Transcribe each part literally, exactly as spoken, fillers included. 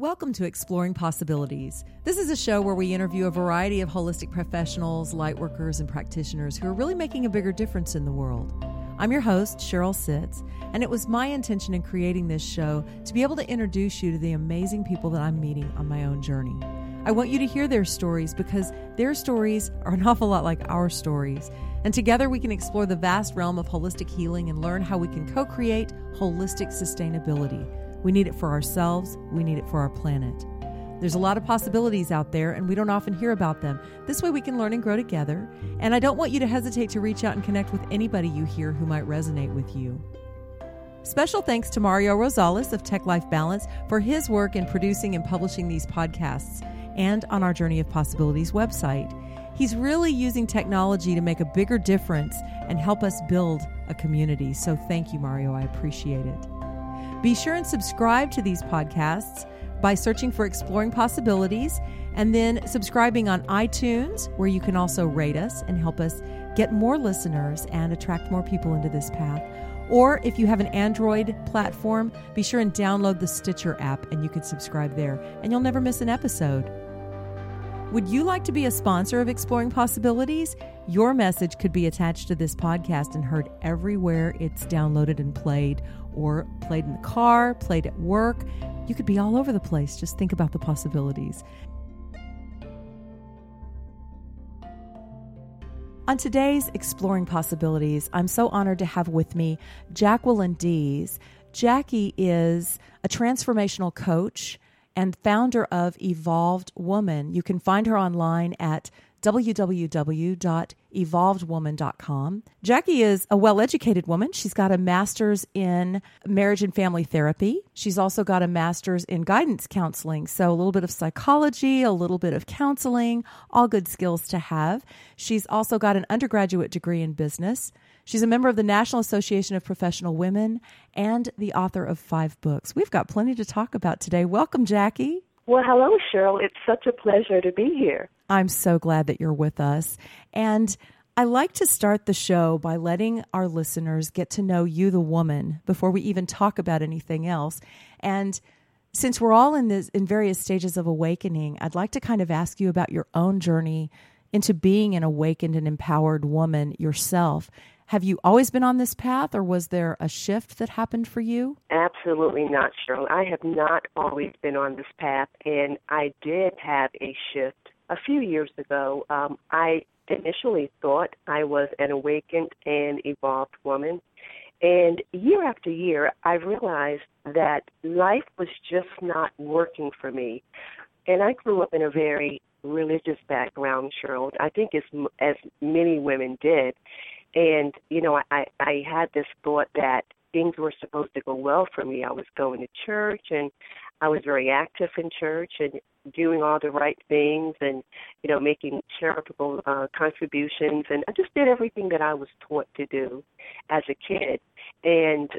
Welcome to Exploring Possibilities. This is a show where we interview a variety of holistic professionals, lightworkers, and practitioners who are really making a bigger difference in the world. I'm your host, Sheryl Sitts, and it was my intention in creating this show to be able to introduce you to the amazing people that I'm meeting on my own journey. I want you to hear their stories because their stories are an awful lot like our stories, and together we can explore the vast realm of holistic healing and learn how we can co-create holistic sustainability. We need it for ourselves. We need it for our planet. There's a lot of possibilities out there, and we don't often hear about them. This way we can learn and grow together. And I don't want you to hesitate to reach out and connect with anybody you hear who might resonate with you. Special thanks to Mario Rosales of Tech Life Balance for his work in producing and publishing these podcasts and on our Journey of Possibilities website. He's really using technology to make a bigger difference and help us build a community. So thank you, Mario. I appreciate it. Be sure and subscribe to these podcasts by searching for Exploring Possibilities and then subscribing on iTunes, where you can also rate us and help us get more listeners and attract more people into this path. Or if you have an Android platform, be sure and download the Stitcher app and you can subscribe there, and you'll never miss an episode. Would you like to be a sponsor of Exploring Possibilities? Your message could be attached to this podcast and heard everywhere it's downloaded and played, or played in the car, played at work. You could be all over the place. Just think about the possibilities. On today's Exploring Possibilities, I'm so honored to have with me Jacqueline Deas. Jackie is a transformational coach and founder of Evolved Woman. You can find her online at w w w dot evolved woman dot com. Jackie is a well-educated woman. She's got a master's in marriage and family therapy. She's also got a master's in guidance counseling. So a little bit of psychology, a little bit of counseling, all good skills to have. She's also got an undergraduate degree in business. She's a member of the National Association of Professional Women and the author of five books. We've got plenty to talk about today. Welcome, Jackie. Well, hello, Sheryl. It's such a pleasure to be here. I'm so glad that you're with us. And I like to start the show by letting our listeners get to know you, the woman, before we even talk about anything else. And since we're all in this, in various stages of awakening, I'd like to kind of ask you about your own journey into being an awakened and empowered woman yourself. Have you always been on this path, or was there a shift that happened for you? Absolutely not, Sheryl. I have not always been on this path, and I did have a shift a few years ago. Um, I initially thought I was an awakened and evolved woman, and year after year, I realized that life was just not working for me. And I grew up in a very religious background, Sheryl. I think as, as many women did. And, you know, I, I had this thought that things were supposed to go well for me. I was going to church, and I was very active in church and doing all the right things and, you know, making charitable uh, contributions. And I just did everything that I was taught to do as a kid. And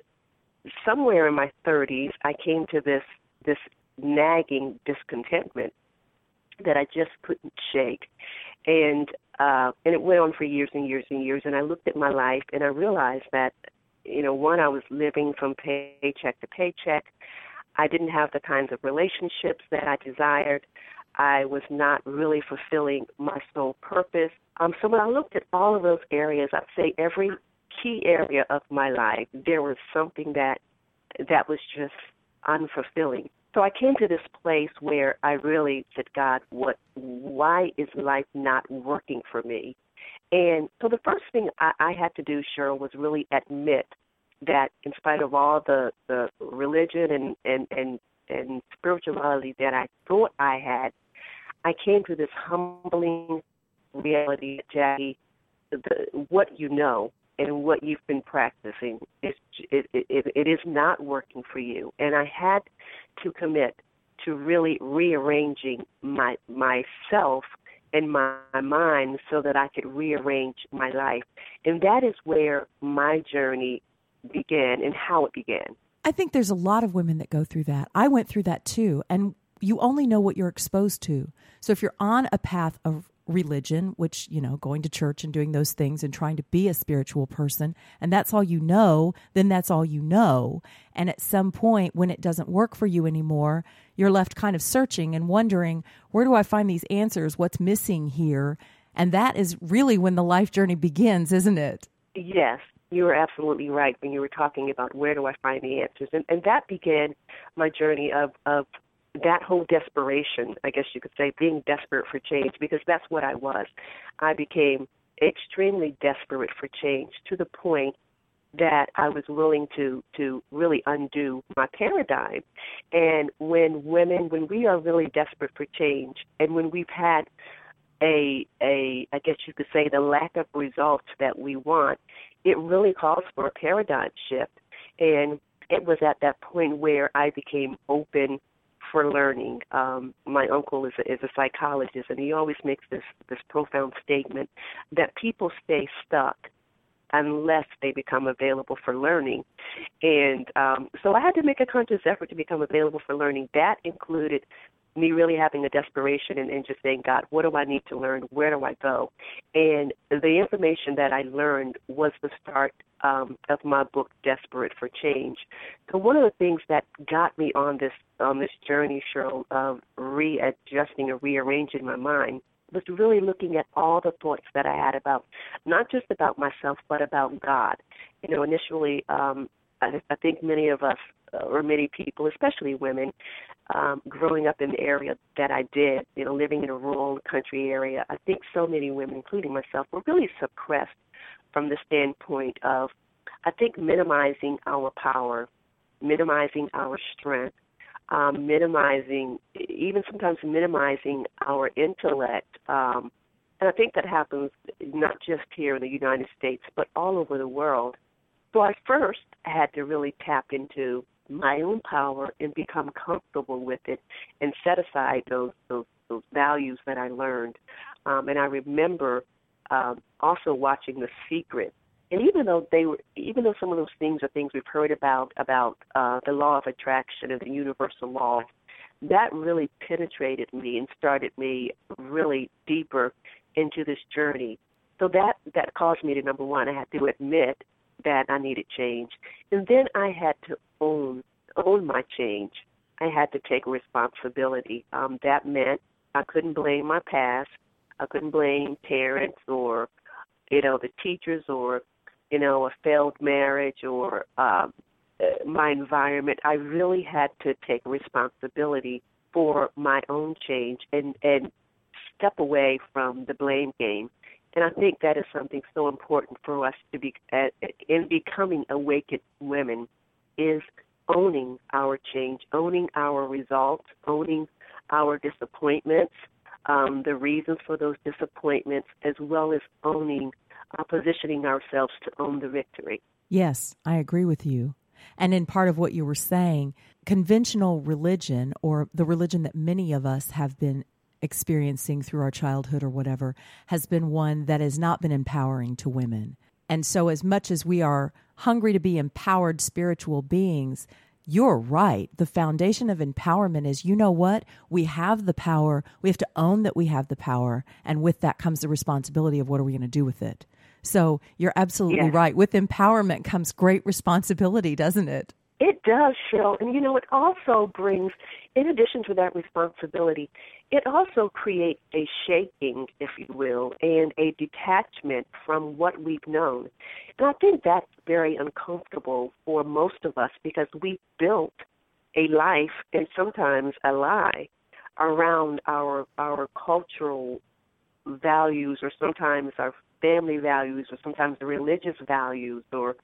somewhere in my thirties, I came to this this nagging discontentment that I just couldn't shake. And uh, and it went on for years and years and years. And I looked at my life and I realized that, you know, one, I was living from paycheck to paycheck. I didn't have the kinds of relationships that I desired. I was not really fulfilling my sole purpose. Um, so when I looked at all of those areas, I'd say every key area of my life, there was something that that was just unfulfilling. So I came to this place where I really said, God, what? Why is life not working for me? And so the first thing I, I had to do, Sheryl, was really admit that in spite of all the, the religion and, and, and, and spirituality that I thought I had, I came to this humbling reality, Jackie, the, what you know and what you've been practicing, is, it, it, it is not working for you. And I had to commit to really rearranging my myself and my mind so that I could rearrange my life. And that is where my journey began and how it began. I think there's a lot of women that go through that. I went through that too. And you only know what you're exposed to. So if you're on a path of religion, which, you know, going to church and doing those things and trying to be a spiritual person, and that's all you know, then that's all you know. And at some point when it doesn't work for you anymore, you're left kind of searching and wondering, where do I find these answers? What's missing here? And that is really when the life journey begins, isn't it? Yes, you were absolutely right when you were talking about where do I find the answers. And, and that began my journey of, of that whole desperation, I guess you could say, being desperate for change, because that's what I was. I became extremely desperate for change to the point that I was willing to, to really undo my paradigm. And when women, when we are really desperate for change, and when we've had a, a I guess you could say, the lack of results that we want, it really calls for a paradigm shift. And it was at that point where I became open for learning. Um, my uncle is a, is a psychologist, and he always makes this, this profound statement that people stay stuck unless they become available for learning. And um, so I had to make a conscious effort to become available for learning. That included me really having a desperation and, and just saying, God, what do I need to learn? Where do I go? And the information that I learned was the start um, of my book, Desperate for Change. So one of the things that got me on this on this journey, Sheryl, of readjusting or rearranging my mind was really looking at all the thoughts that I had about, not just about myself, but about God. You know, initially, um, I, I think many of us, or many people, especially women, um, growing up in the area that I did, you know, living in a rural country area, I think so many women, including myself, were really suppressed from the standpoint of, I think, minimizing our power, minimizing our strength, um, minimizing, even sometimes minimizing our intellect. Um, and I think that happens not just here in the United States, but all over the world. So I first had to really tap into my own power and become comfortable with it and set aside those those, those values that I learned. Um, and I remember um, also watching The Secret. And even though they were, even though some of those things are things we've heard about, about uh, the law of attraction and the universal law, that really penetrated me and started me really deeper into this journey. So that, that caused me to, number one, I had to admit that I needed change. And then I had to own own my change. I had to take responsibility. Um, that meant I couldn't blame my past. I couldn't blame parents or, you know, the teachers or, you know, a failed marriage or um, my environment. I really had to take responsibility for my own change and, and step away from the blame game. And I think that is something so important for us to be uh, in becoming awakened women is owning our change, owning our results, owning our disappointments, um, the reasons for those disappointments, as well as owning, uh, positioning ourselves to own the victory. Yes, I agree with you. And in part of what you were saying, conventional religion, or the religion that many of us have been experiencing through our childhood or whatever, has been one that has not been empowering to women. And so as much as we are hungry to be empowered spiritual beings, you're right. The foundation of empowerment is, you know what? We have the power. We have to own that we have the power. And with that comes the responsibility of what are we going to do with it? So you're absolutely yes. right. With empowerment comes great responsibility, doesn't it? It does, Sheryl. And, you know, it also brings, in addition to that responsibility, it also creates a shaking, if you will, and a detachment from what we've known. And I think that's very uncomfortable for most of us because we built a life and sometimes a lie around our our cultural values or sometimes our family values or sometimes the religious values or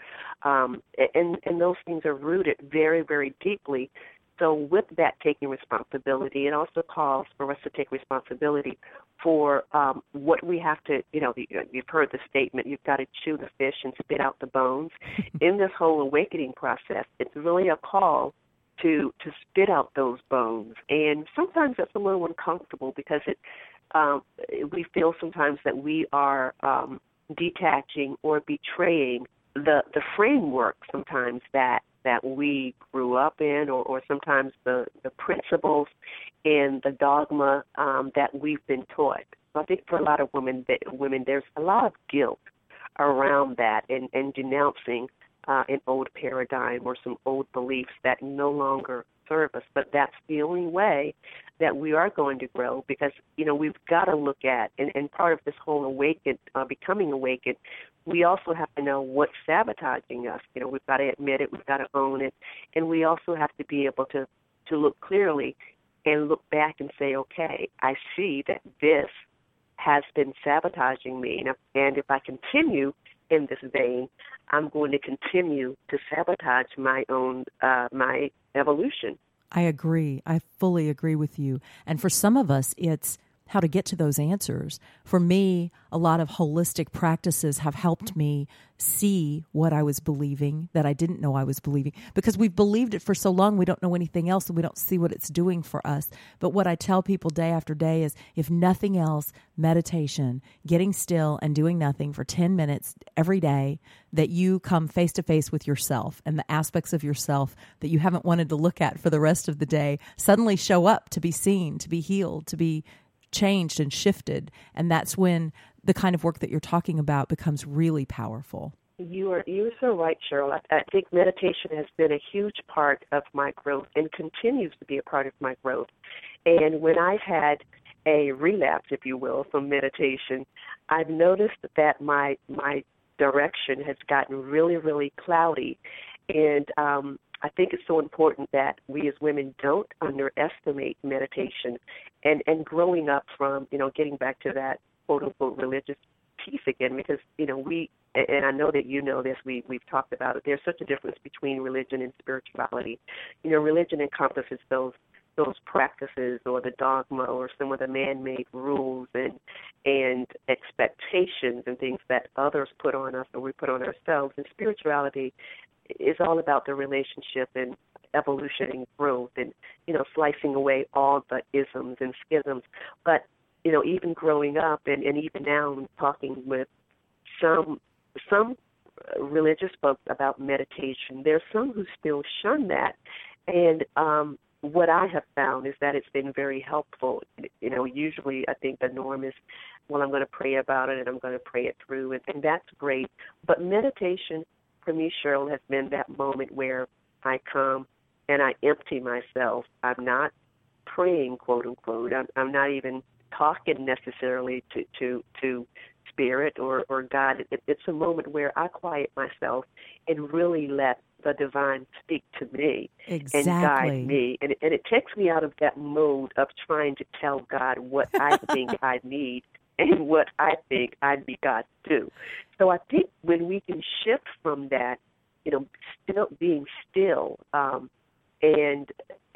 um, and, and those things are rooted very, very deeply. So with that taking responsibility, it also calls for us to take responsibility for um, what we have to, you know, you've heard the statement, you've got to chew the fish and spit out the bones. In this whole awakening process, it's really a call to to spit out those bones. And sometimes that's a little uncomfortable because it Um, we feel sometimes that we are um, detaching or betraying the, the framework sometimes that, that we grew up in or, or sometimes the, the principles and the dogma um, that we've been taught. I think for a lot of women, that, women there's a lot of guilt around that and, and denouncing uh, an old paradigm or some old beliefs that no longer serve us. But that's the only way that we are going to grow, because, you know, we've got to look at, and, and part of this whole awakened, uh, becoming awakened, we also have to know what's sabotaging us. You know, we've got to admit it, we've got to own it, and we also have to be able to, to look clearly and look back and say, okay, I see that this has been sabotaging me, and if I continue in this vein, I'm going to continue to sabotage my own, uh, my evolution. I agree. I fully agree with you. And for some of us, it's how to get to those answers. For me, a lot of holistic practices have helped me see what I was believing that I didn't know I was believing, because we've believed it for so long we don't know anything else and we don't see what it's doing for us. But what I tell people day after day is, if nothing else, meditation, getting still and doing nothing for ten minutes every day, that you come face to face with yourself, and the aspects of yourself that you haven't wanted to look at for the rest of the day suddenly show up to be seen, to be healed, to be changed and shifted. And that's when the kind of work that you're talking about becomes really powerful. You are you're so right, Sheryl. I, I think meditation has been a huge part of my growth and continues to be a part of my growth. And when I've had a relapse, if you will, from meditation, I've noticed that my my direction has gotten really, really cloudy. And um I think it's so important that we as women don't underestimate meditation, and, and growing up from, you know, getting back to that quote-unquote religious piece again, because, you know, we, and I know that you know this, we, we've talked about it, there's such a difference between religion and spirituality. You know, religion encompasses those those practices or the dogma or some of the man-made rules and and expectations and things that others put on us or we put on ourselves, and spirituality is all about the relationship and evolution and growth and, you know, slicing away all the isms and schisms. But, you know, even growing up and, and even now I'm talking with some some religious folks about meditation, there's some who still shun that. And um, what I have found is that it's been very helpful. You know, usually I think the norm is, well, I'm going to pray about it and I'm going to pray it through, and, and that's great. But meditation for me, Sheryl, has been that moment where I come and I empty myself. I'm not praying, quote unquote. I'm, I'm not even talking necessarily to to, to spirit or, or God. It, it's a moment where I quiet myself and really let the divine speak to me. Exactly. And guide me. And, and it takes me out of that mode of trying to tell God what I think I need and what I think I'd be God to do. So I think when we can shift from that, you know, still being still um, and,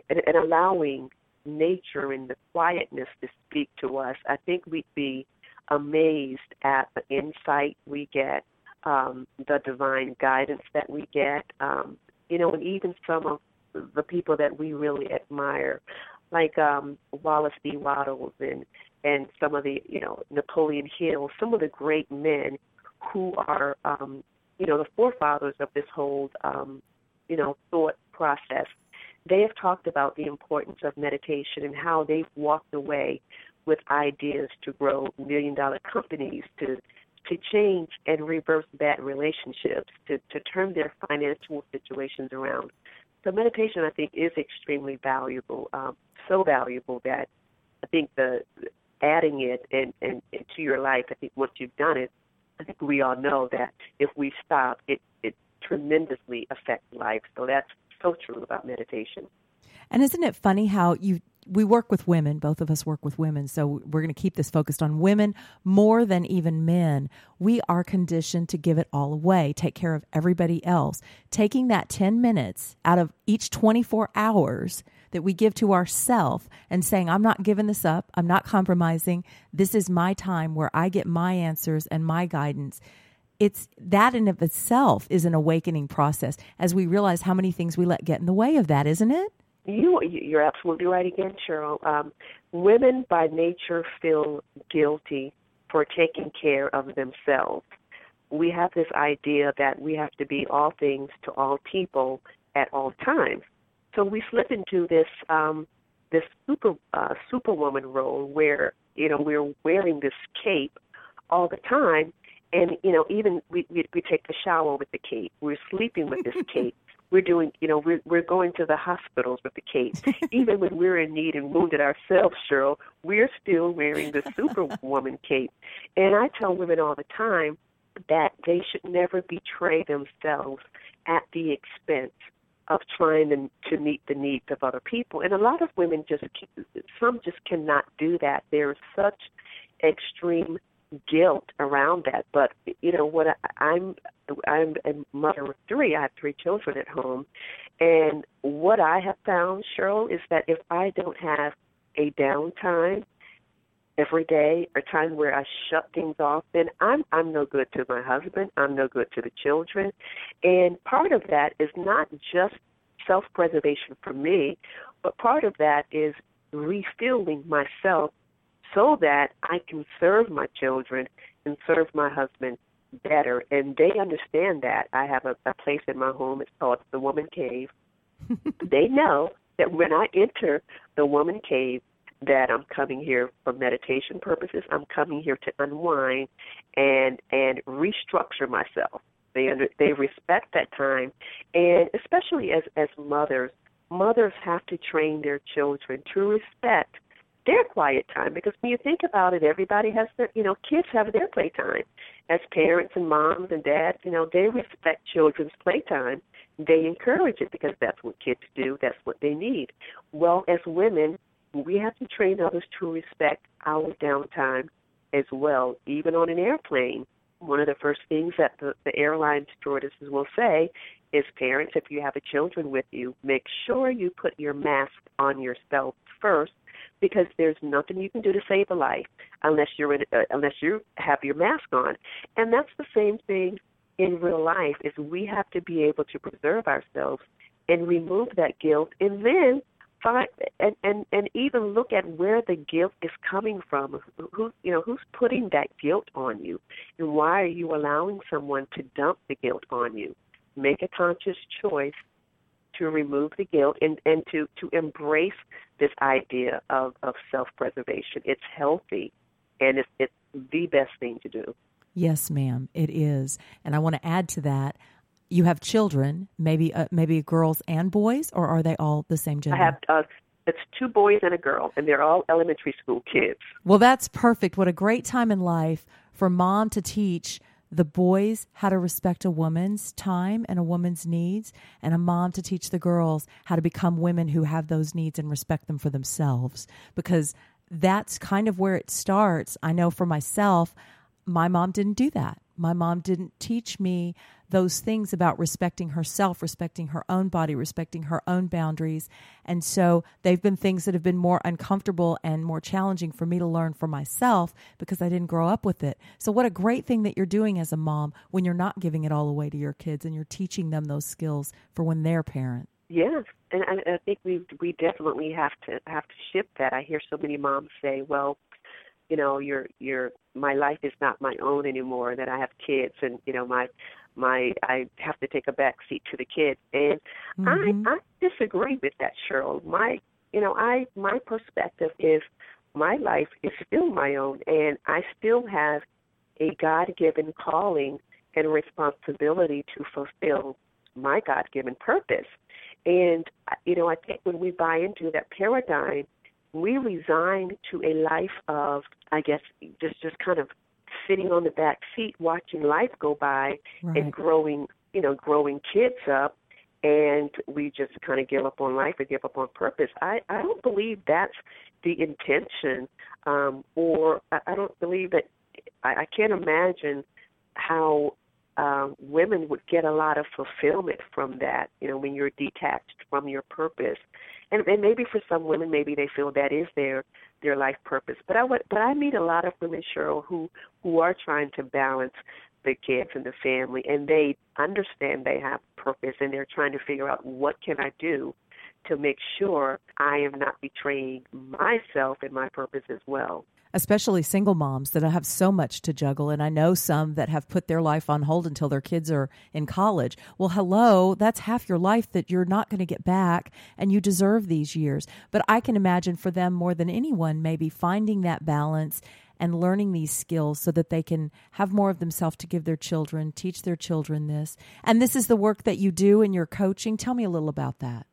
and and allowing nature and the quietness to speak to us, I think we'd be amazed at the insight we get, um, the divine guidance that we get, um, you know, and even some of the people that we really admire, like um, Wallace D. Wattles and and some of the, you know, Napoleon Hill, some of the great men who are, um, you know, the forefathers of this whole, um, you know, thought process. They have talked about the importance of meditation and how they've walked away with ideas to grow million-dollar companies, to to change and reverse bad relationships, to, to turn their financial situations around. So meditation, I think, is extremely valuable, um, so valuable that I think the adding it and, and, and to your life, I think once you've done it, I think we all know that if we stop, it, it tremendously affects life. So that's so true about meditation. And isn't it funny how you we work with women, both of us work with women, so we're going to keep this focused on women more than even men. We are conditioned to give it all away, take care of everybody else. Taking that ten minutes out of each twenty-four hours that we give to ourselves and saying, I'm not giving this up, I'm not compromising, this is my time where I get my answers and my guidance. It's that in of itself is an awakening process, as we realize how many things we let get in the way of that, isn't it? You, you're absolutely right again, Sheryl. Um, women by nature feel guilty for taking care of themselves. We have this idea that we have to be all things to all people at all times. So we slip into this um, this super uh, superwoman role where You know, we're wearing this cape all the time. And, you know, even we, we, we take the shower with the cape. We're sleeping with this cape. We're doing, you know, we're, we're going to the hospitals with the cape. Even when we're in need and wounded ourselves, Sheryl, we're still wearing the Superwoman cape. And I tell women all the time that they should never betray themselves at the expense of trying to, to meet the needs of other people. And a lot of women just, some just cannot do that. There is such extreme guilt around that. But you know what, I, I'm I'm a mother of three. I have three children at home, and what I have found, Sheryl, is that if I don't have a downtime every day or time where I shut things off, then I'm I'm no good to my husband. I'm no good to the children, and part of that is not just self-preservation for me, but part of that is refueling myself, so that I can serve my children and serve my husband better. And they understand that. I have a, a place in my home. It's called the Woman Cave. They know that when I enter the Woman Cave, that I'm coming here for meditation purposes. I'm coming here to unwind and and restructure myself. They under, they respect that time. And especially as, as mothers, mothers have to train their children to respect their quiet time, because when you think about it, everybody has their, you know, kids have their playtime. As parents and moms and dads, you know, they respect children's playtime. They encourage it because that's what kids do. That's what they need. Well, as women, we have to train others to respect our downtime as well. Even on an airplane, one of the first things that the, the airline stewardesses will say is, parents, if you have a children with you, make sure you put your mask on yourself first, because there's nothing you can do to save a life unless you're in, uh, unless you have your mask on. And that's the same thing in real life, is we have to be able to preserve ourselves and remove that guilt, and then find and, and, and even look at where the guilt is coming from. Who you know who's putting that guilt on you, and why are you allowing someone to dump the guilt on you? Make a conscious choice to remove the guilt and, and to, to embrace this idea of, of self-preservation. It's healthy, and it's, it's the best thing to do. Yes, ma'am, it is. And I want to add to that, you have children, maybe uh, maybe girls and boys, or are they all the same gender? I have uh, it's two boys and a girl, and they're all elementary school kids. Well, that's perfect. What a great time in life for mom to teach the boys how to respect a woman's time and a woman's needs, and a mom to teach the girls how to become women who have those needs and respect them for themselves, because that's kind of where it starts. I know for myself, my mom didn't do that. My mom didn't teach me those things about respecting herself, respecting her own body, respecting her own boundaries. And so they've been things that have been more uncomfortable and more challenging for me to learn for myself, because I didn't grow up with it. So what a great thing that you're doing as a mom, when you're not giving it all away to your kids and you're teaching them those skills for when they're parents. Yes, and I, I think we we definitely have to have to shift that. I hear so many moms say, well, you know, your your my life is not my own anymore, that I have kids, and you know, my my I have to take a back seat to the kids. And mm-hmm. I, I disagree with that, Sheryl. My you know, I my perspective is my life is still my own, and I still have a God-given calling and responsibility to fulfill my God-given purpose. And you know, I think when we buy into that paradigm, we resign to a life of, I guess, just, just kind of sitting on the back seat, watching life go by, right, and growing, you know, growing kids up, and we just kind of give up on life or give up on purpose. I, I don't believe that's the intention, um, or I, I don't believe that, I, I can't imagine how uh, women would get a lot of fulfillment from that, you know, when you're detached from your purpose. And, and maybe for some women, maybe they feel that is their their life purpose. But I would, but I meet a lot of women, Sheryl, who, who are trying to balance the kids and the family, and they understand they have purpose, and they're trying to figure out, what can I do to make sure I am not betraying myself and my purpose as well. Especially single moms that have so much to juggle. And I know some that have put their life on hold until their kids are in college. Well, hello, that's half your life that you're not going to get back, and you deserve these years. But I can imagine for them more than anyone, maybe finding that balance and learning these skills so that they can have more of themselves to give their children, teach their children this. And this is the work that you do in your coaching. Tell me a little about that.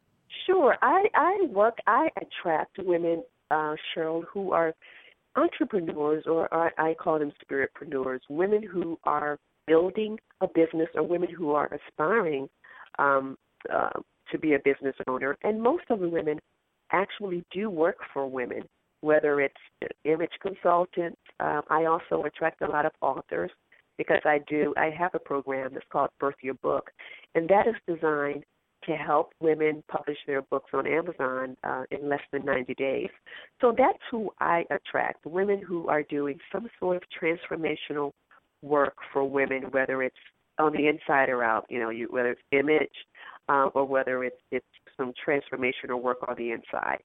Sure. I, I work, I attract women, uh, Sheryl, who are entrepreneurs, or I call them spiritpreneurs, women who are building a business or women who are aspiring um, uh, to be a business owner. And most of the women actually do work for women, whether it's image consultants. Um, I also attract a lot of authors because I do. I have a program that's called Birth Your Book, and that is designed to help women publish their books on Amazon uh, in less than ninety days. So that's who I attract, women who are doing some sort of transformational work for women, whether it's on the inside or out, you know, you, whether it's image uh, or whether it's, it's some transformational work on the inside.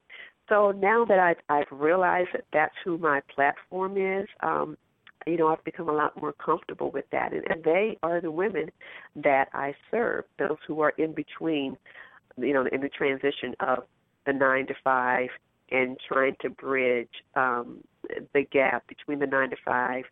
So now that I've, I've realized that that's who my platform is, um, you know, I've become a lot more comfortable with that. And, and they are the women that I serve, those who are in between, you know, in the transition of the nine to five and trying to bridge um, the gap between the nine to five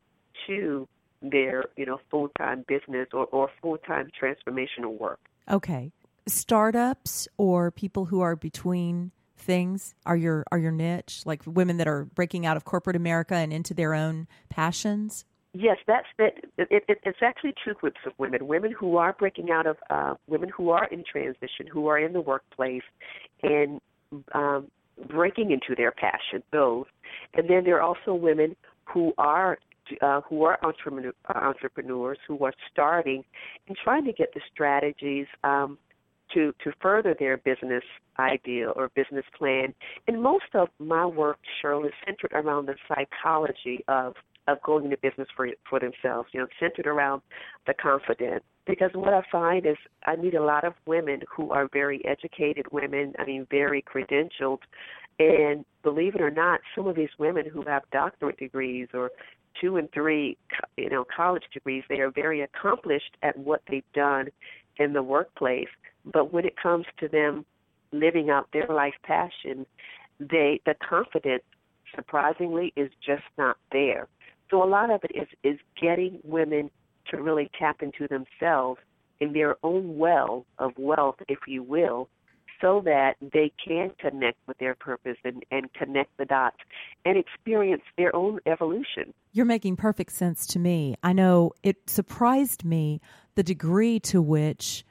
to their, you know, full-time business or, or full-time transformational work. Okay. Startups or people who are between things are your are your niche, like women that are breaking out of corporate America and into their own passions? Yes, that's that. It, it, it's actually two groups of women: women who are breaking out of, uh, women who are in transition, who are in the workplace, and um, breaking into their passion. Those, and then there are also women who are uh, who are entrepreneur, uh, entrepreneurs who are starting and trying to get the strategies Um, To, to further their business ideal or business plan. And most of my work, Sheryl, is centered around the psychology of, of going into business for for themselves, you know, centered around the confidence. Because what I find is I meet a lot of women who are very educated women, I mean, very credentialed. And believe it or not, some of these women who have doctorate degrees or two and three, you know, college degrees, they are very accomplished at what they've done in the workplace. But when it comes to them living out their life passion, they the confidence, surprisingly, is just not there. So a lot of it is, is getting women to really tap into themselves in their own well of wealth, if you will, so that they can connect with their purpose and, and connect the dots and experience their own evolution. You're making perfect sense to me. I know it surprised me the degree to which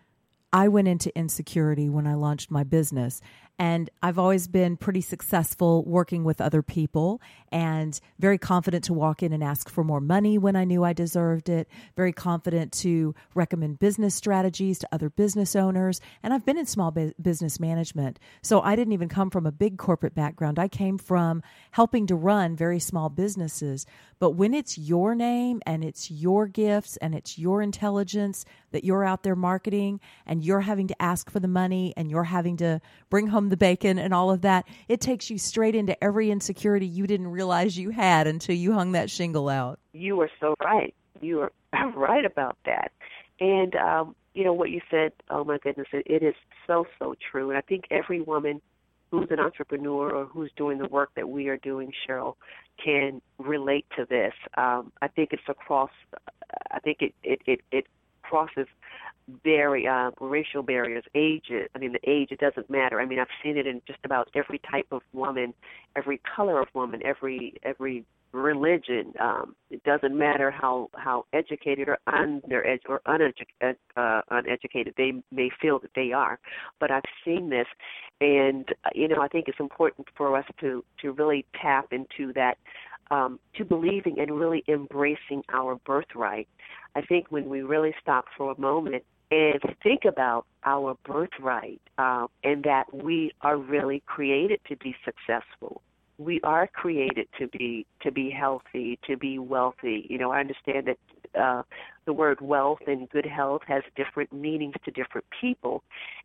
I went into insecurity when I launched my business, and I've always been pretty successful working with other people and very confident to walk in and ask for more money when I knew I deserved it, very confident to recommend business strategies to other business owners, and I've been in small bu- business management, so I didn't even come from a big corporate background. I came from helping to run very small businesses, but when it's your name and it's your gifts and it's your intelligence that you're out there marketing and you're having to ask for the money and you're having to bring home the bacon and all of that, it takes you straight into every insecurity you didn't realize you had until you hung that shingle out. You are so right. You are right about that. And, um, you know, what you said, oh, my goodness, it, it is so, so true. And I think every woman who's an entrepreneur or who's doing the work that we are doing, Sheryl, can relate to this. Um, I think it's across, I think it, it, it, it crosses barrier, uh, racial barriers, age, I mean, the age, it doesn't matter. I mean, I've seen it in just about every type of woman, every color of woman, every every religion. Um, it doesn't matter how, how educated or, under, or uneducated, uh, uneducated they may feel that they are. But I've seen this, and, you know, I think it's important for us to, to really tap into that, Um, to believing and really embracing our birthright. I think when we really stop for a moment and think about our birthright um, and that we are really created to be successful. We are created to be to be healthy, to be wealthy. You know, I understand that uh, the word wealth and good health has different meanings to different people,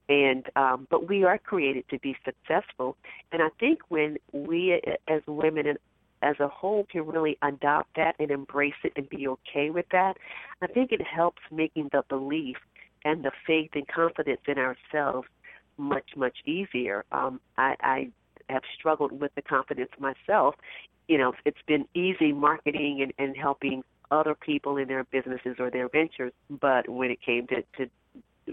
And um, but we are created to be successful. And I think when we as women and as a whole can really adopt that and embrace it and be okay with that, I think it helps making the belief and the faith and confidence in ourselves much, much easier. Um, I, I have struggled with the confidence myself. You know, it's been easy marketing and, and helping other people in their businesses or their ventures, but when it came to, to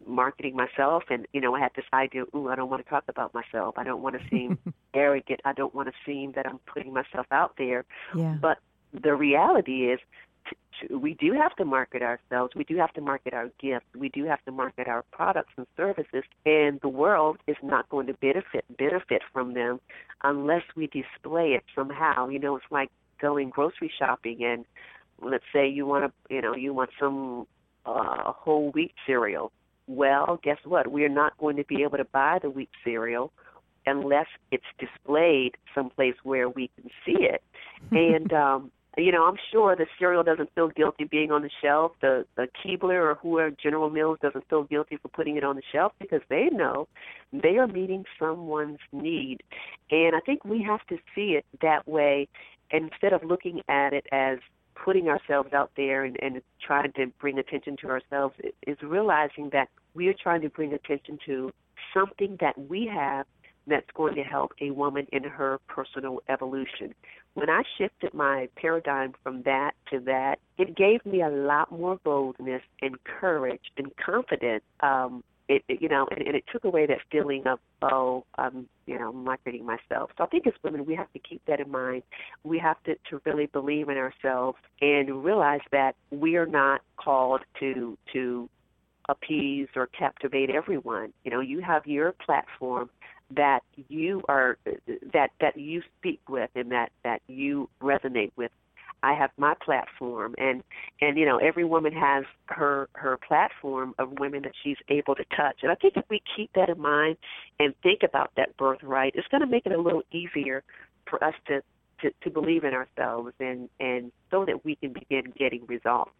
marketing myself, and, you know, I had this idea, ooh, I don't want to talk about myself. I don't want to seem arrogant. I don't want to seem that I'm putting myself out there. Yeah. But the reality is t- t- we do have to market ourselves. We do have to market our gifts. We do have to market our products and services, and the world is not going to benefit benefit from them unless we display it somehow. You know, it's like going grocery shopping, and let's say you want to, you know, you want some uh, whole wheat cereal. Well, guess what? We're not going to be able to buy the wheat cereal unless it's displayed someplace where we can see it. And, um, you know, I'm sure the cereal doesn't feel guilty being on the shelf. The, the Keebler or whoever, General Mills, doesn't feel guilty for putting it on the shelf because they know they are meeting someone's need. And I think we have to see it that way instead of looking at it as putting ourselves out there and, and trying to bring attention to ourselves, is realizing that we are trying to bring attention to something that we have that's going to help a woman in her personal evolution. When I shifted my paradigm from that to that, it gave me a lot more boldness and courage and confidence. Um, it, it, you know, and, and it took away that feeling of, oh, um, you know, marketing myself. So I think as women, we have to keep that in mind. We have to, to really believe in ourselves and realize that we are not called to to appease or captivate everyone. You know, you have your platform that you are that that you speak with and that, that you resonate with. I have my platform, and, and you know, every woman has her, her platform of women that she's able to touch. And I think if we keep that in mind and think about that birthright, it's going to make it a little easier for us to, to, to believe in ourselves and, and so that we can begin getting results.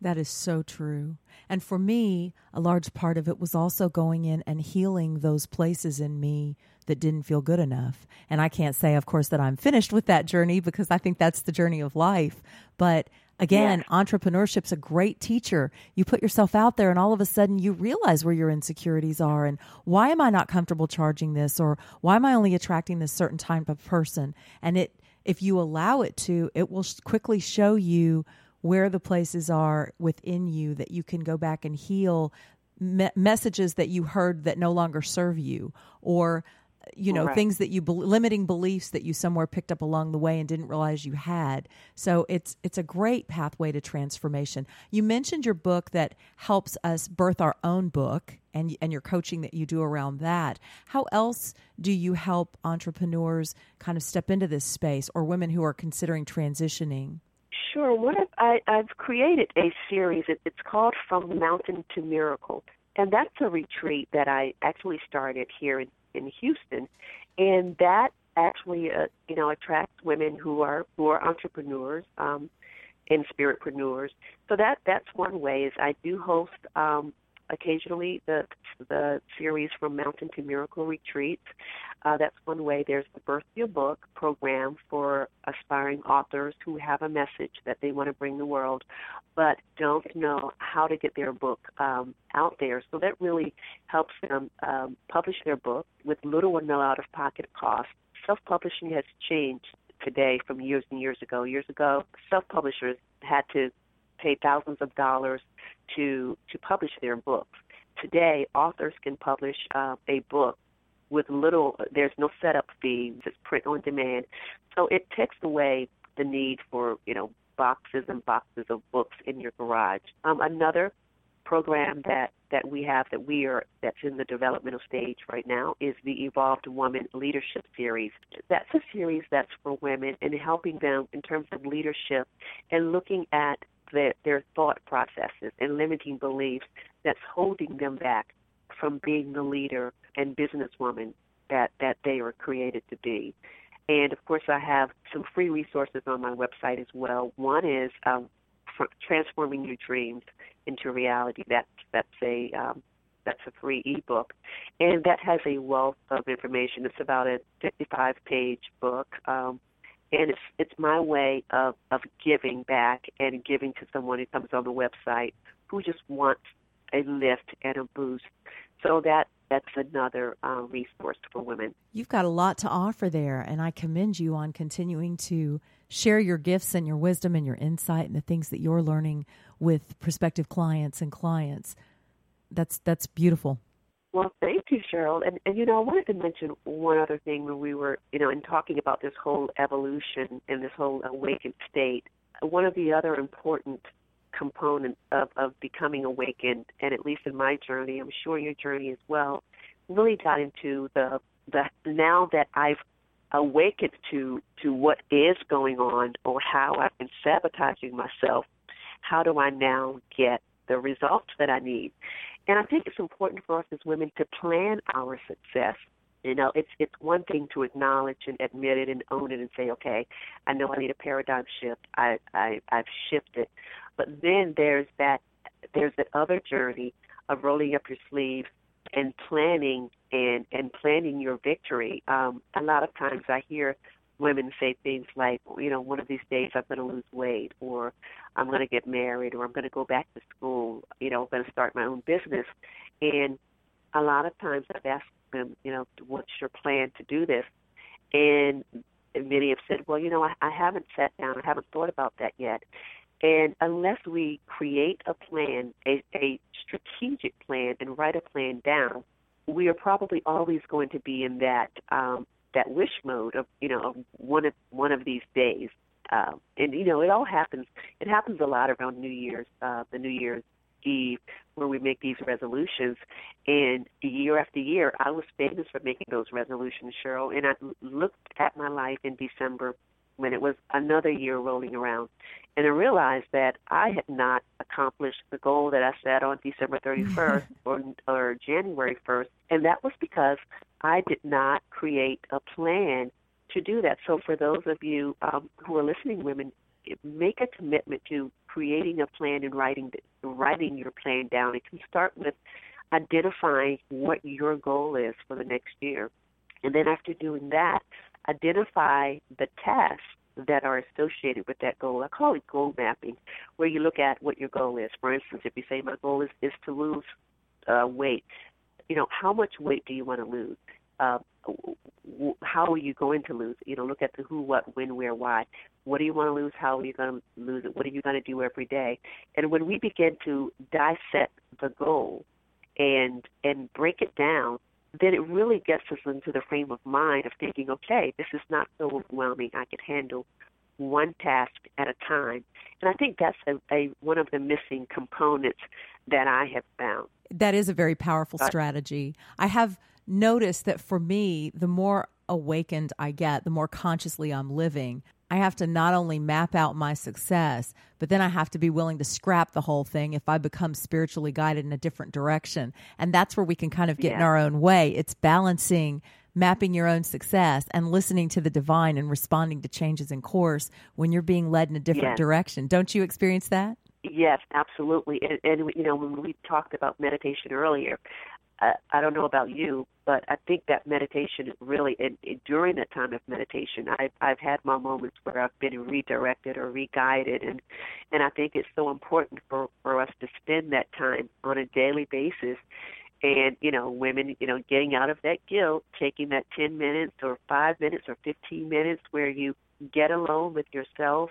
That is so true. And for me, a large part of it was also going in and healing those places in me that didn't feel good enough. And I can't say, of course, that I'm finished with that journey because I think that's the journey of life. But again, yeah. Entrepreneurship's a great teacher. You put yourself out there and all of a sudden you realize where your insecurities are and why am I not comfortable charging this, or why am I only attracting this certain type of person? And it, if you allow it to, it will quickly show you where the places are within you that you can go back and heal me- messages that you heard that no longer serve you, or, you know, right. things that you, be- limiting beliefs that you somewhere picked up along the way and didn't realize you had. So it's, it's a great pathway to transformation. You mentioned your book that helps us birth our own book, and, and your coaching that you do around that. How else do you help entrepreneurs kind of step into this space, or women who are considering transitioning? Sure. What if I, I've created a series. It, it's called From Mountain to Miracle, and that's a retreat that I actually started here in, in Houston, and that actually, uh, you know, attracts women who are who are entrepreneurs um, and spiritpreneurs. So that that's one way. Is I do host um, occasionally the the series From Mountain to Miracle retreats. Uh, that's one way. There's the Birth Your Book program for aspiring authors who have a message that they want to bring the world, but don't know how to get their book um, out there. So that really helps them um, publish their book with little or no out-of-pocket cost. Self-publishing has changed today from years and years ago. Years ago, self-publishers had to pay thousands of dollars to, to publish their books. Today, authors can publish uh, a book with little, there's no setup fee, it's print on demand. So it takes away the need for, you know, boxes and boxes of books in your garage. Um, another program that, that we have that we are, that's in the developmental stage right now is the Evolved Woman Leadership Series. That's a series that's for women and helping them in terms of leadership and looking at their, their thought processes and limiting beliefs that's holding them back from being the leader and businesswoman that, that they were created to be. And, of course, I have some free resources on my website as well. One is um, Transforming Your Dreams into Reality. That's, that's a um, That's a free ebook, and that has a wealth of information. It's about a fifty-five page book, um, and it's it's my way of, of giving back and giving to someone who comes on the website who just wants a lift and a boost. So that that's another uh, resource for women. You've got a lot to offer there, and I commend you on continuing to share your gifts and your wisdom and your insight and the things that you're learning with prospective clients and clients. That's that's beautiful. Well, thank you, Sheryl. And, and, you know, I wanted to mention one other thing when we were, you know, in talking about this whole evolution and this whole awakened state. One of the other important components of, of becoming awakened, and at least in my journey, I'm sure your journey as well, really got into the, the now that I've awakened to, to what is going on or how I've been sabotaging myself, how do I now get the results that I need? And I think it's important for us as women to plan our success. You know, it's it's one thing to acknowledge and admit it and own it and say, okay, I know I need a paradigm shift. I, I I've shifted, but then there's that there's that other journey of rolling up your sleeves and planning and and planning your victory. Um, a lot of times I hear women say things like, you know, one of these days I'm going to lose weight, or I'm going to get married, or I'm going to go back to school, you know, I'm going to start my own business. And a lot of times I've asked them, you know, what's your plan to do this? And many have said, well, you know, I, I haven't sat down, I haven't thought about that yet. And unless we create a plan, a, a strategic plan, and write a plan down, we are probably always going to be in that um that wish mode of, you know, of one of one of these days. Um, and, you know, it all happens. It happens a lot around New Year's, uh, the New Year's Eve, where we make these resolutions. And year after year, I was famous for making those resolutions, Sheryl. And I looked at my life in December when it was another year rolling around. And I realized that I had not accomplished the goal that I set on December thirty-first or, or January first. And that was because I did not create a plan to do that. So for those of you um, who are listening, women, make a commitment to creating a plan and writing writing your plan down. It can start with identifying what your goal is for the next year. And then after doing that, identify the tasks that are associated with that goal. I call it goal mapping, where you look at what your goal is. For instance, if you say my goal is, is to lose uh, weight, you know, how much weight do you want to lose? Uh, how are you going to lose? You know, look at the who, what, when, where, why. What do you want to lose? How are you going to lose it? What are you going to do every day? And when we begin to dissect the goal and and break it down, then it really gets us into the frame of mind of thinking, okay, this is not so overwhelming. I can handle one task at a time. And I think that's a, a one of the missing components that I have found. That is a very powerful strategy. I have noticed that for me, the more awakened I get, the more consciously I'm living, I have to not only map out my success, but then I have to be willing to scrap the whole thing if I become spiritually guided in a different direction. And that's where we can kind of get yeah. in our own way. It's balancing mapping your own success and listening to the divine and responding to changes in course when you're being led in a different yeah. direction. Don't you experience that? Yes, absolutely. And, and, you know, when we talked about meditation earlier, uh, I don't know about you, but I think that meditation really, and, and during that time of meditation, I've, I've had my moments where I've been redirected or re-guided. And, and I think it's so important for, for us to spend that time on a daily basis. And, you know, women, you know, getting out of that guilt, taking that ten minutes or five minutes or fifteen minutes where you get alone with yourself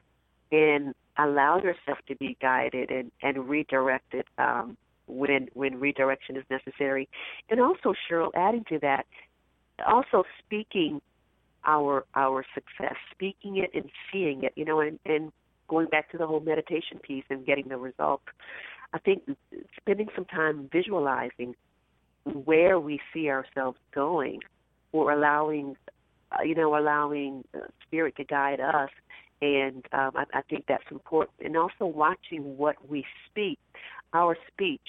and allow yourself to be guided and, and redirected um, when when redirection is necessary. And also, Sheryl, adding to that, also speaking our our success, speaking it and seeing it, you know, and, and going back to the whole meditation piece and getting the results. I think spending some time visualizing where we see ourselves going, or allowing, uh, you know, allowing uh, spirit to guide us. And um, I, I think that's important. And also watching what we speak. Our speech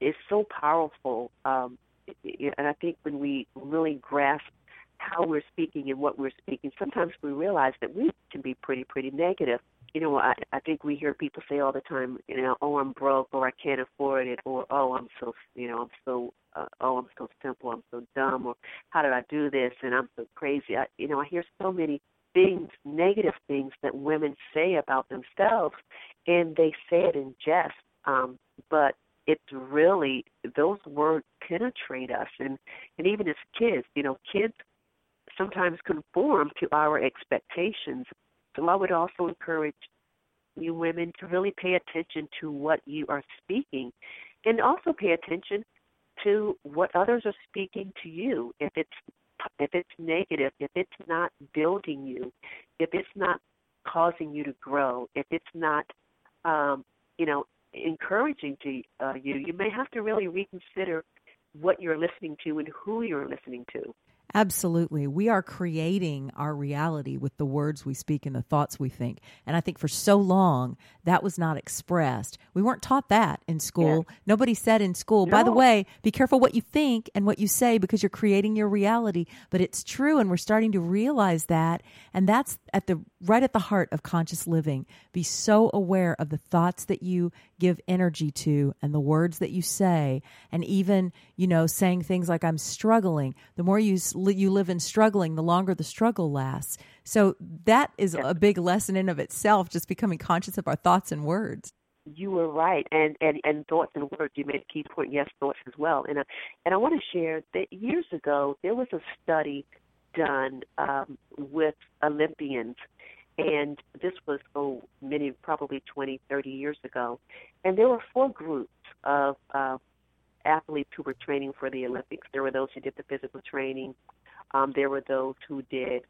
is so powerful. Um, and I think when we really grasp how we're speaking and what we're speaking, sometimes we realize that we can be pretty, pretty negative. you know, I, I think we hear people say all the time, you know, oh, I'm broke, or I can't afford it, or oh, I'm so, you know, I'm so, uh, oh, I'm so simple, I'm so dumb, or how did I do this, and I'm so crazy. I, you know, I hear so many things, negative things that women say about themselves, and they say it in jest, um, but it's really, those words penetrate us, and, and even as kids, you know, kids sometimes conform to our expectations. So I would also encourage you women to really pay attention to what you are speaking, and also pay attention to what others are speaking to you. If it's if it's negative, if it's not building you, if it's not causing you to grow, if it's not, um, you know, encouraging to uh, you, you may have to really reconsider what you're listening to and who you're listening to. Absolutely. We are creating our reality with the words we speak and the thoughts we think. And I think for so long, that was not expressed. We weren't taught that in school. Yeah. Nobody said in school, no. By the way, be careful what you think and what you say because you're creating your reality. But it's true, and we're starting to realize that. And that's at the right at the heart of conscious living. Be so aware of the thoughts that you give energy to and the words that you say. And even, you know, saying things like, I'm struggling. The more you you live in struggling, the longer the struggle lasts. So that is a big lesson in of itself, just becoming conscious of our thoughts and words. You were right. And, and, and thoughts and words, you made a key point. Yes, thoughts as well. And, uh, and I want to share that years ago, there was a study done um, with Olympians. And this was, oh, many, probably twenty, thirty years ago. And there were four groups of uh, athletes who were training for the Olympics. There were those who did the physical training. Um, there were those who did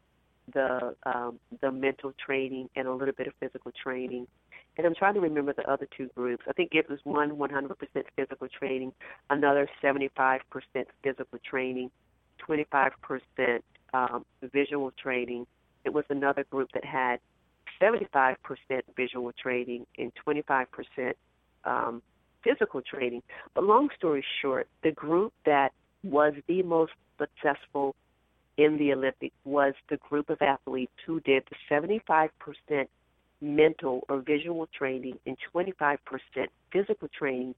the um, the mental training and a little bit of physical training. And I'm trying to remember the other two groups. I think it was one one hundred percent physical training, another seventy-five percent physical training, twenty-five percent um, visual training. It was another group that had seventy-five percent visual training and twenty-five percent um, physical training. But long story short, the group that was the most successful in the Olympics was the group of athletes who did the seventy-five percent mental or visual training and twenty-five percent physical training.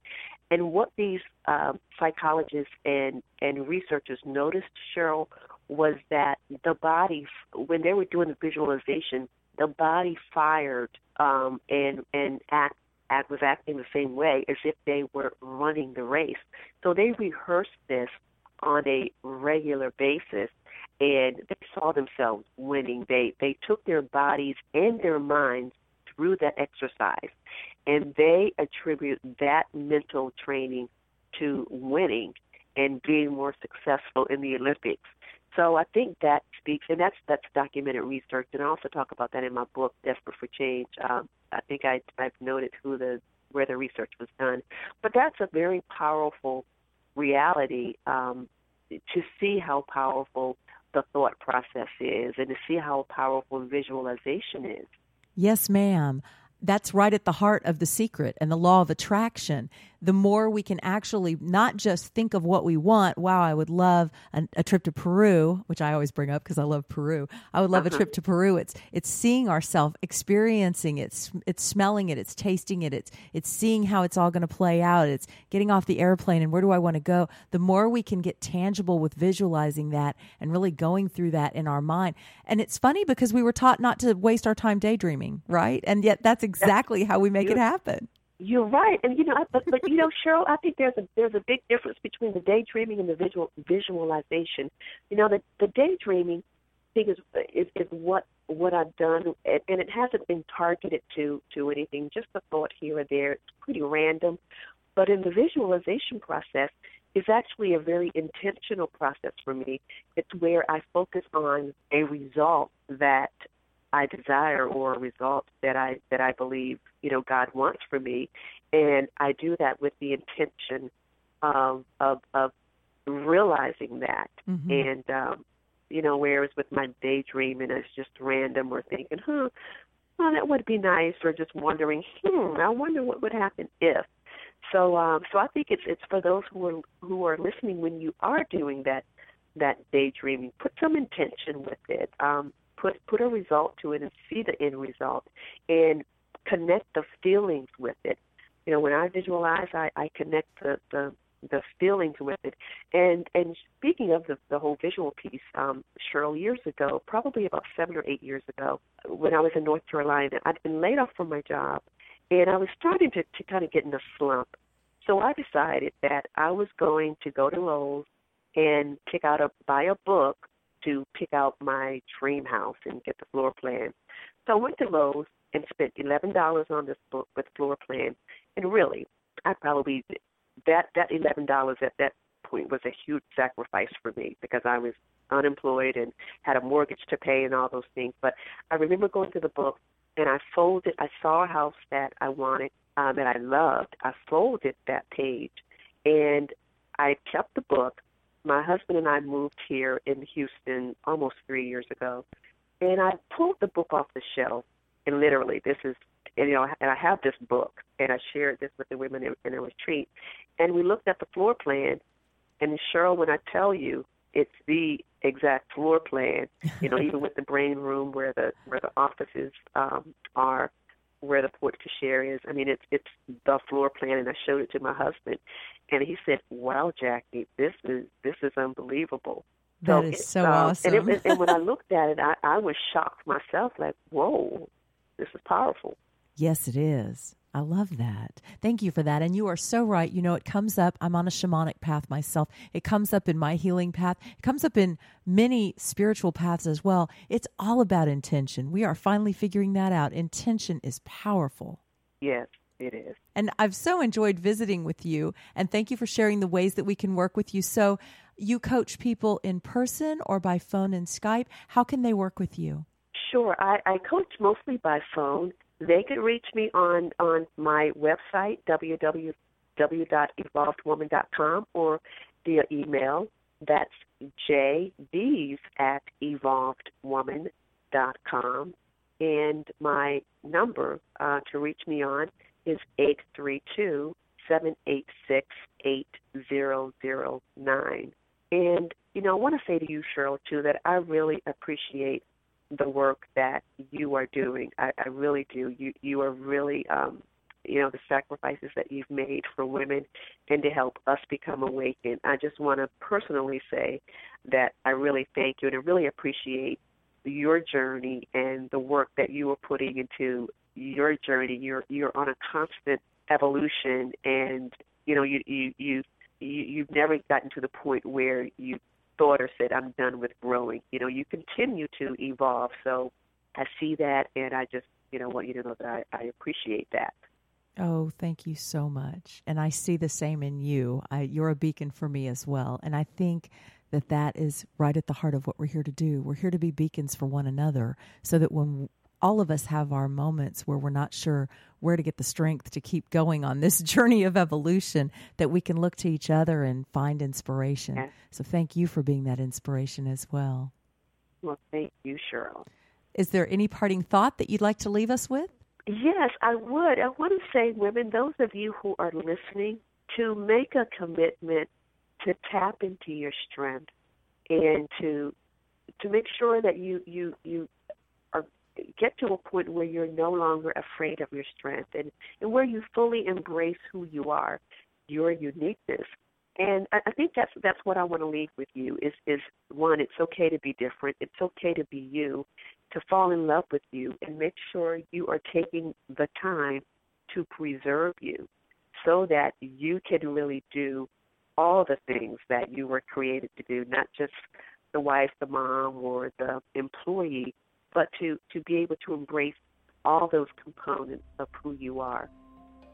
And what these uh, psychologists and, and researchers noticed, Sheryl, was that the body, when they were doing the visualization, the body fired um, and and act, act was acting the same way as if they were running the race. So they rehearsed this on a regular basis, and they saw themselves winning. They they took their bodies and their minds through that exercise, and they attribute that mental training to winning and being more successful in the Olympics. So I think that speaks, and that's that's documented research, and I also talk about that in my book, Desperate for Change. Um, I think I, I've noted who the where the research was done. But that's a very powerful reality um, to see how powerful the thought process is and to see how powerful visualization is. Yes, ma'am. That's right at the heart of The Secret and the law of attraction. The more we can actually not just think of what we want, wow, I would love a, a trip to Peru, which I always bring up because I love Peru. I would love uh-huh. a trip to Peru. It's it's seeing ourselves, experiencing it, it's, it's smelling it, it's tasting it, it's, it's seeing how it's all going to play out, it's getting off the airplane and where do I want to go. The more we can get tangible with visualizing that and really going through that in our mind. And it's funny because we were taught not to waste our time daydreaming, right? And yet that's exactly how we make you're, it happen. You're right, and you know, but, but you know, Sheryl, I think there's a there's a big difference between the daydreaming and the visual visualization. You know, the the daydreaming thing is is, is what what I've done, and, and it hasn't been targeted to to anything. Just a thought here or there. It's pretty random, but in the visualization process, is actually a very intentional process for me. It's where I focus on a result that I desire or a result that I that I believe, you know, God wants for me. And I do that with the intention of of, of realizing that. Mm-hmm. And, um, you know, whereas with my daydream and it's just random or thinking, huh, well, that would be nice, or just wondering, hmm, I wonder what would happen if. So um, so I think it's it's for those who are who are listening, when you are doing that that daydreaming, put some intention with it. Um put put a result to it and see the end result and connect the feelings with it. You know, when I visualize, I, I connect the, the the feelings with it. And and speaking of the, the whole visual piece, um, Sheryl, years ago, probably about seven or eight years ago, when I was in North Carolina, I'd been laid off from my job, and I was starting to, to kind of get in a slump. So I decided that I was going to go to Lowe's and pick out a buy a book to pick out my dream house and get the floor plan. So I went to Lowe's and spent eleven dollars on this book with floor plan. And really, I probably that that eleven dollars at that point was a huge sacrifice for me because I was unemployed and had a mortgage to pay and all those things. But I remember going to the book and I folded. I saw a house that I wanted, uh, that I loved. I folded that page, and I kept the book. My husband and I moved here in Houston almost three years ago, and I pulled the book off the shelf. And literally, this is, and, you know, and I have this book, and I shared this with the women in, in a retreat. And we looked at the floor plan, and Sheryl, when I tell you, it's the exact floor plan. You know, even with the brain room where the where the offices um, are, where the porte cochere is. I mean, it's it's the floor plan, and I showed it to my husband, and he said, "Wow, Jackie, this is this is unbelievable." That so is it, so um, awesome. And, it, and when I looked at it, I, I was shocked myself, like, "Whoa, this is powerful." Yes, it is. I love that. Thank you for that. And you are so right. You know, it comes up. I'm on a shamanic path myself. It comes up in my healing path. It comes up in many spiritual paths as well. It's all about intention. We are finally figuring that out. Intention is powerful. Yes, it is. And I've so enjoyed visiting with you. And thank you for sharing the ways that we can work with you. So you coach people in person or by phone and Skype. How can they work with you? Sure. I, I coach mostly by phone. They could reach me on, on my website, w w w dot evolved woman dot com, or via email. That's j deas at evolved woman dot com. And my number uh, to reach me on is eight three two, seven eight six, eight zero zero nine. And, you know, I want to say to you, Sheryl, too, that I really appreciate the work that you are doing. I, I really do. You you are really, um, you know, the sacrifices that you've made for women and to help us become awakened. I just want to personally say that I really thank you and I really appreciate your journey and the work that you are putting into your journey. You're you're on a constant evolution, and you know you you you, you you've never gotten to the point where you thought or said, I'm done with growing. You know, you continue to evolve. So I see that, and I just, you know, want you to know that I, I appreciate that. Oh, thank you so much. And I see the same in you. I, you're a beacon for me as well. And I think that that is right at the heart of what we're here to do. We're here to be beacons for one another so that when all of us have our moments where we're not sure where to get the strength to keep going on this journey of evolution, that we can look to each other and find inspiration. Yes. So thank you for being that inspiration as well. Well, thank you, Sheryl. Is there any parting thought that you'd like to leave us with? Yes, I would. I want to say, women, those of you who are listening, to make a commitment to tap into your strength and to to make sure that you you, you get to a point where you're no longer afraid of your strength and, and where you fully embrace who you are, your uniqueness. And I, I think that's that's what I want to leave with you is, is, one, it's okay to be different. It's okay to be you, to fall in love with you, and make sure you are taking the time to preserve you so that you can really do all the things that you were created to do, not just the wife, the mom, or the employee, but to, to be able to embrace all those components of who you are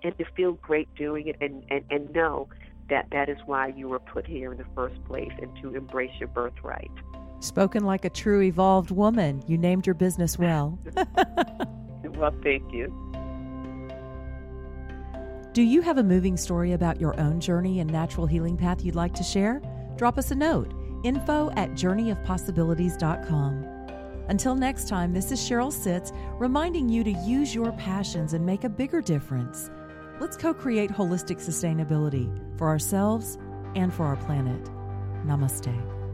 and to feel great doing it and, and, and know that that is why you were put here in the first place and to embrace your birthright. Spoken like a true evolved woman. You named your business well. Well, thank you. Do you have a moving story about your own journey and natural healing path you'd like to share? Drop us a note, info at journey of possibilities dot com. Until next time, this is Sheryl Sitts reminding you to use your passions and make a bigger difference. Let's co-create holistic sustainability for ourselves and for our planet. Namaste.